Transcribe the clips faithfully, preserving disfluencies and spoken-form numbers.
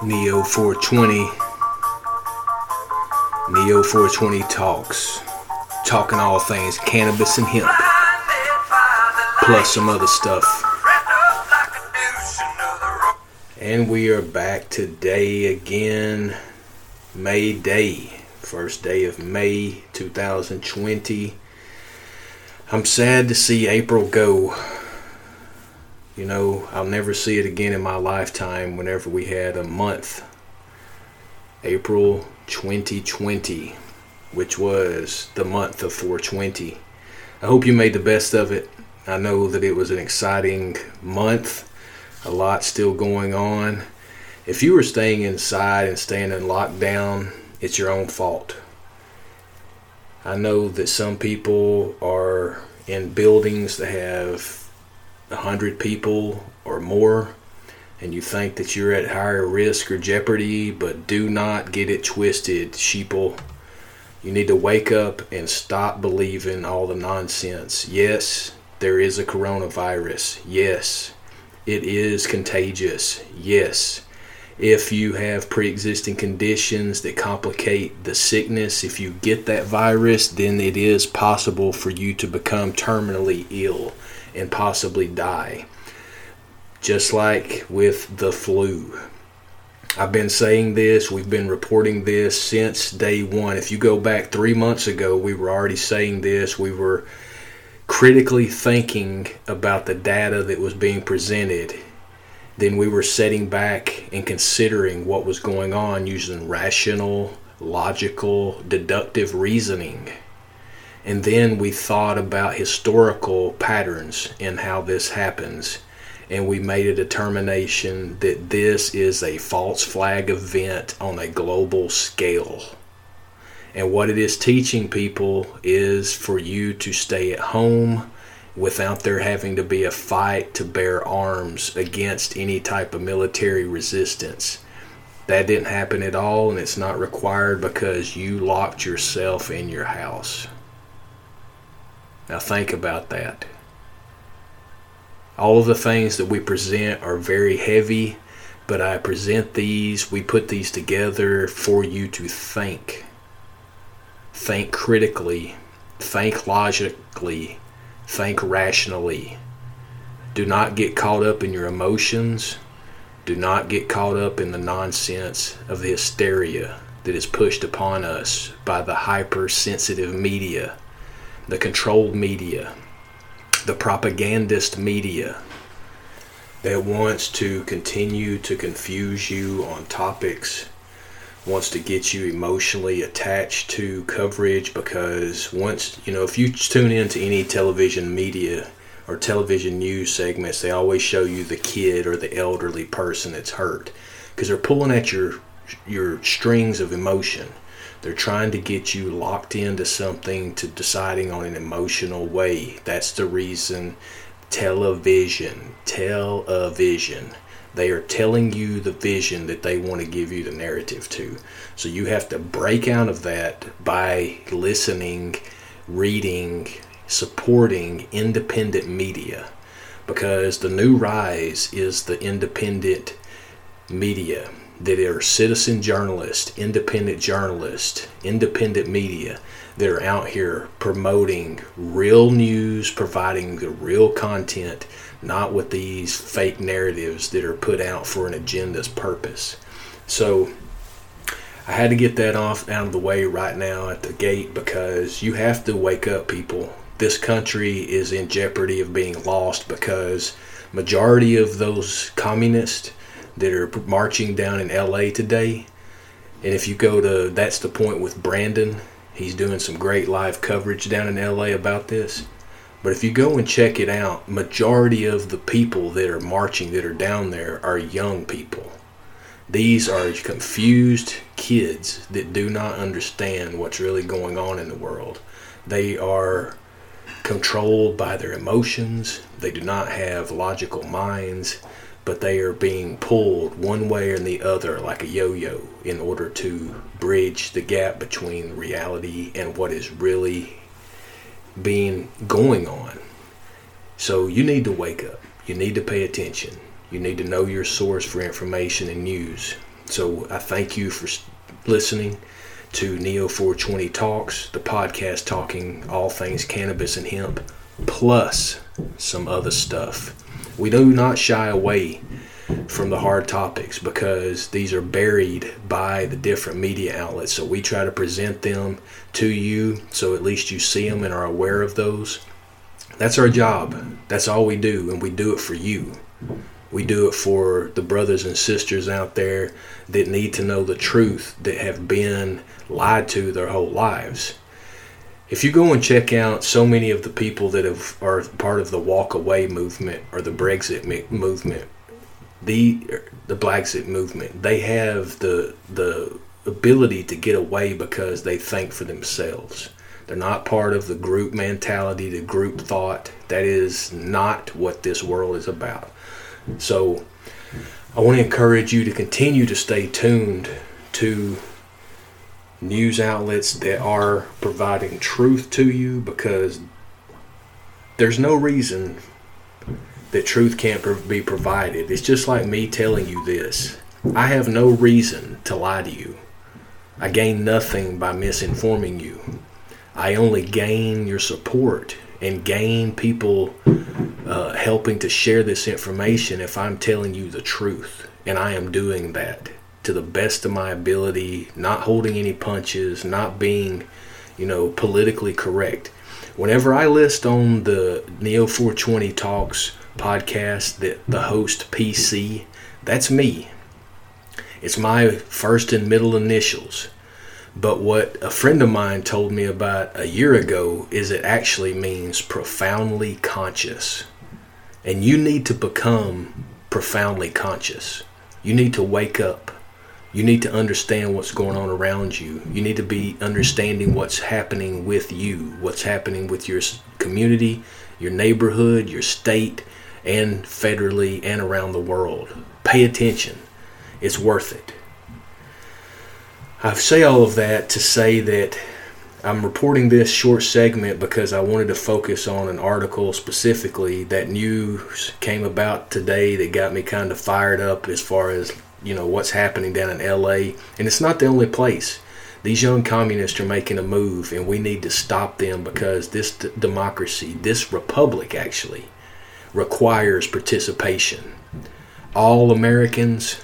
Neo four twenty, Neo four twenty Talks, talking all things cannabis and hemp, plus some other stuff. And we are back today again, May Day, first day of May two thousand twenty. I'm sad to see April go. You know, I'll never see it again in my lifetime whenever we had a month. April twenty twenty, which was the month of four twenty. I hope you made the best of it. I know that it was an exciting month. A lot still going on. If you were staying inside and staying in lockdown, it's your own fault. I know that some people are in buildings that have a hundred people or more, and you think that you're at higher risk or jeopardy, but do not get it twisted, sheeple. You need to wake up and stop believing all the nonsense. Yes, there is a coronavirus. Yes, it is contagious. Yes, if you have pre-existing conditions that complicate the sickness, if you get that virus, then it is possible for you to become terminally ill and possibly die, just like with the flu. I've been saying this, we've been reporting this since day one. If you go back three months ago, we were already saying this. We were critically thinking about the data that was being presented. Then we were setting back and considering what was going on using rational, logical, deductive reasoning. And then we thought about historical patterns in how this happens. And we made a determination that this is a false flag event on a global scale. And what it is teaching people is for you to stay at home without there having to be a fight to bear arms against any type of military resistance. That didn't happen at all, and it's not required because you locked yourself in your house. Now think about that. All of the things that we present are very heavy, but I present these, we put these together for you to think. Think critically, think logically, think rationally. Do not get caught up in your emotions. Do not get caught up in the nonsense of the hysteria that is pushed upon us by the hypersensitive media, the controlled media, the propagandist media that wants to continue to confuse you on topics, wants to get you emotionally attached to coverage, because once, you know, if you tune into any television media or television news segments, they always show you the kid or the elderly person that's hurt, because they're pulling at your your strings of emotion. They're trying to get you locked into something, to deciding on an emotional way. That's the reason television, television. They are telling you the vision that they want to give you the narrative to. So you have to break out of that by listening, reading, supporting independent media. Because the new rise is the independent media, that are citizen journalists, independent journalists, independent media that are out here promoting real news, providing the real content, not with these fake narratives that are put out for an agenda's purpose. So I had to get that off out of the way right now at the gate, because you have to wake up, people. This country is in jeopardy of being lost, because majority of those communists that are marching down in L A today. And if you go to That's the Point with Brandon, he's doing some great live coverage down in L A about this. But if you go and check it out, majority of the people that are marching, that are down there, are young people. These are confused kids that do not understand what's really going on in the world. They are controlled by their emotions. They do not have logical minds. But they are being pulled one way or the other like a yo-yo in order to bridge the gap between reality and what is really being going on. So you need to wake up. You need to pay attention. You need to know your source for information and news. So I thank you for listening to Neo four twenty Talks, the podcast talking all things cannabis and hemp, plus some other stuff. We do not shy away from the hard topics because these are buried by the different media outlets. So we try to present them to you so at least you see them and are aware of those. That's our job. That's all we do, and we do it for you. We do it for the brothers and sisters out there that need to know the truth, that have been lied to their whole lives. If you go and check out so many of the people that have, are part of the walk away movement or the Brexit movement, the the Brexit movement, they have the the ability to get away because they think for themselves. They're not part of the group mentality, the group thought. That is not what this world is about. So I want to encourage you to continue to stay tuned to news outlets that are providing truth to you, because there's no reason that truth can't be provided. It's just like me telling you this. I have no reason to lie to you. I gain nothing by misinforming you. I only gain your support and gain people uh, helping to share this information if I'm telling you the truth. And I am doing that to the best of my ability, not holding any punches, not being, you know, politically correct. Whenever I list on the Neo four twenty Talks podcast that the host P C, that's me. It's my first and middle initials. But what a friend of mine told me about a year ago is it actually means profoundly conscious. And you need to become profoundly conscious. You need to wake up. You need to understand what's going on around you. You need to be understanding what's happening with you, what's happening with your community, your neighborhood, your state, and federally and around the world. Pay attention. It's worth it. I say all of that to say that I'm reporting this short segment because I wanted to focus on an article specifically. That news came about today that got me kind of fired up as far as, you know, what's happening down in L A. And it's not the only place. These young communists are making a move, and we need to stop them because this d- democracy, this republic actually, requires participation. All Americans,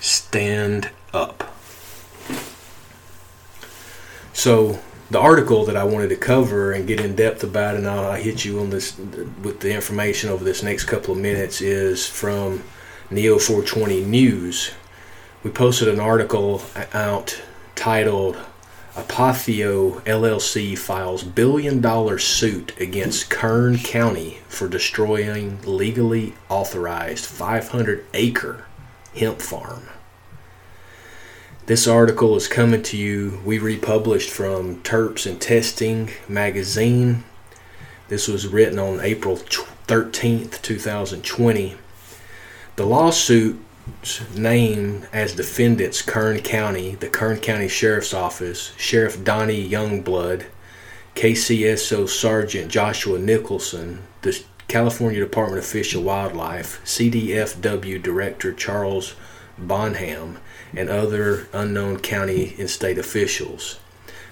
stand up. So the article that I wanted to cover and get in depth about, and I'll hit you on this with the information over this next couple of minutes, is from Neo four twenty News. We posted an article out titled Apothio L L C Files Billion Dollar Suit Against Kern County for Destroying Legally Authorized five hundred acre Hemp Farm. This article is coming to you. We republished from Terps and Testing magazine. This was written on April thirteenth, twenty twenty. The lawsuit's named as defendants Kern County, the Kern County Sheriff's Office, Sheriff Donnie Youngblood, K C S O Sergeant Joshua Nicholson, the California Department of Fish and Wildlife, C D F W Director Charles Bonham, and other unknown county and state officials.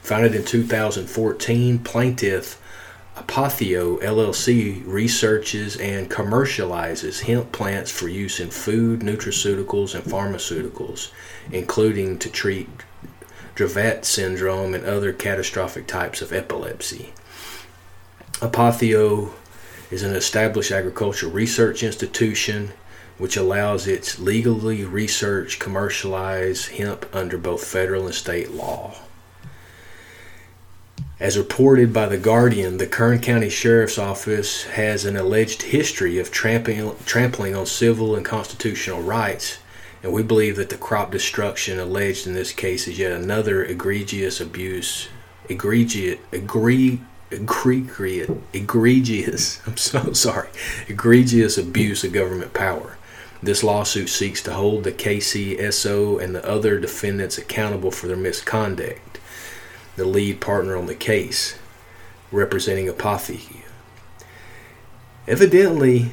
Founded in two thousand fourteen, plaintiff Apothio L L C researches and commercializes hemp plants for use in food, nutraceuticals, and pharmaceuticals, including to treat Dravet syndrome and other catastrophic types of epilepsy. Apothio is an established agricultural research institution which allows its legally research commercialize hemp under both federal and state law. As reported by The Guardian, the Kern County Sheriff's Office has an alleged history of trampling, trampling on civil and constitutional rights, and we believe that the crop destruction alleged in this case is yet another egregious abuse, egregious, egregious, egregious, egregious, I'm so sorry, egregious abuse of government power. This lawsuit seeks to hold the K C S O and the other defendants accountable for their misconduct. The lead partner on the case, representing Apothio. Evidently,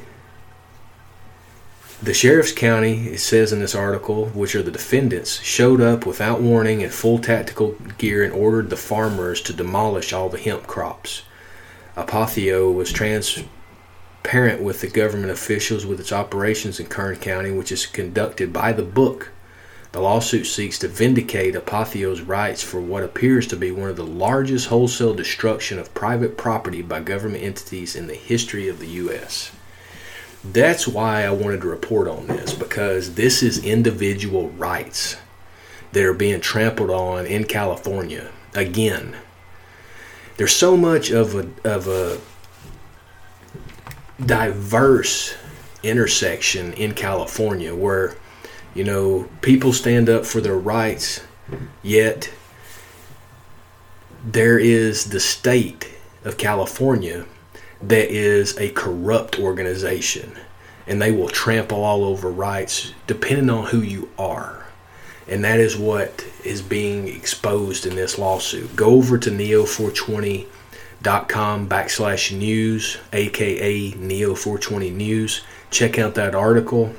The sheriff's county, it says in this article, which are the defendants, showed up without warning in full tactical gear and ordered the farmers to demolish all the hemp crops. Apothio was transparent with the government officials with its operations in Kern County, which is conducted by the book. The lawsuit seeks to vindicate Apothio's rights for what appears to be one of the largest wholesale destruction of private property by government entities in the history of the U S That's why I wanted to report on this, because this is individual rights that are being trampled on in California. Again, there's so much of a, of a diverse intersection in California where, you know, people stand up for their rights, yet there is the state of California that is a corrupt organization, and they will trample all over rights depending on who you are. And that is what is being exposed in this lawsuit. Go over to Neo four twenty dot com backslash news, aka Neo four twenty News. Check out that article.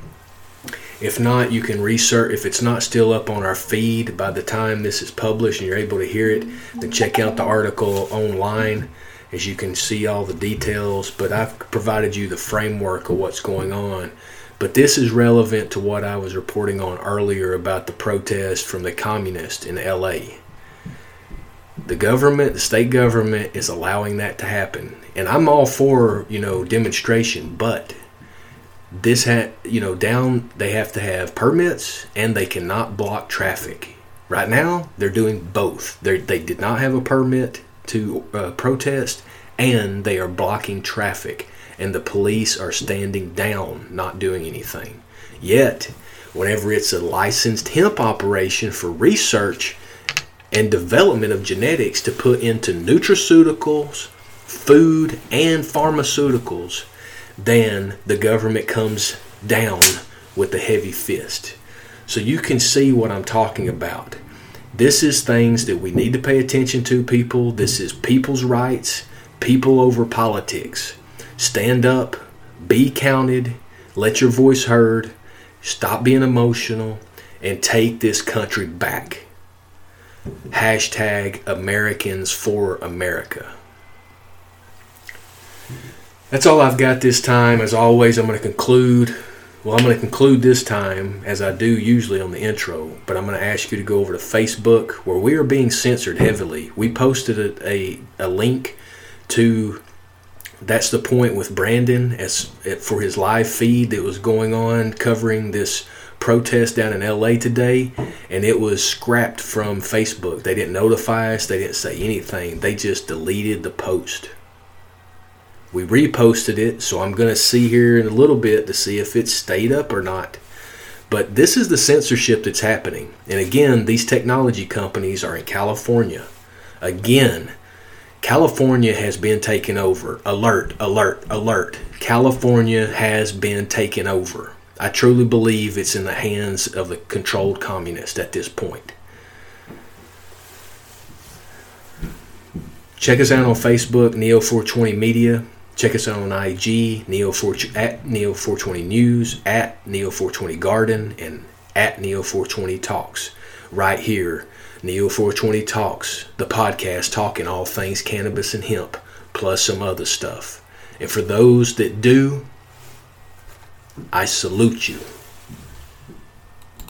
If not, you can research. If it's not still up on our feed by the time this is published and you're able to hear it, then check out the article online, as you can see all the details. But I've provided you the framework of what's going on. But this is relevant to what I was reporting on earlier about the protest from the communists in L A. The government, the state government, is allowing that to happen. And I'm all for, you know, demonstration, but this ha- you know, down they have to have permits, and they cannot block traffic. Right now, they're doing both. They're, they did not have a permit to uh, protest, and they are blocking traffic, and the police are standing down, not doing anything. Yet, whenever it's a licensed hemp operation for research and development of genetics to put into nutraceuticals, food, and pharmaceuticals, then the government comes down with a heavy fist. So you can see what I'm talking about. This is things that we need to pay attention to, people. This is people's rights, people over politics. Stand up, be counted, let your voice heard, stop being emotional, and take this country back. Hashtag Americans for America. That's all I've got this time. As always, I'm going to conclude. Well, I'm going to conclude this time, as I do usually on the intro, but I'm going to ask you to go over to Facebook, where we are being censored heavily. We posted a, a, a link to That's the Point with Brandon as for his live feed that was going on covering this protest down in L A today, and it was scrapped from Facebook. They didn't notify us. They didn't say anything. They just deleted the post. We reposted it, so I'm going to see here in a little bit to see if it stayed up or not. But this is the censorship that's happening. And again, these technology companies are in California. Again, California has been taken over. Alert, alert, alert. California has been taken over. I truly believe it's in the hands of the controlled communists at this point. Check us out on Facebook, Neo four twenty Media. Check us out on I G, Neo four twenty, at Neo four twenty News, at Neo four twenty Garden, and at Neo four twenty Talks. Right here, Neo four twenty Talks, the podcast talking all things cannabis and hemp, plus some other stuff. And for those that do, I salute you.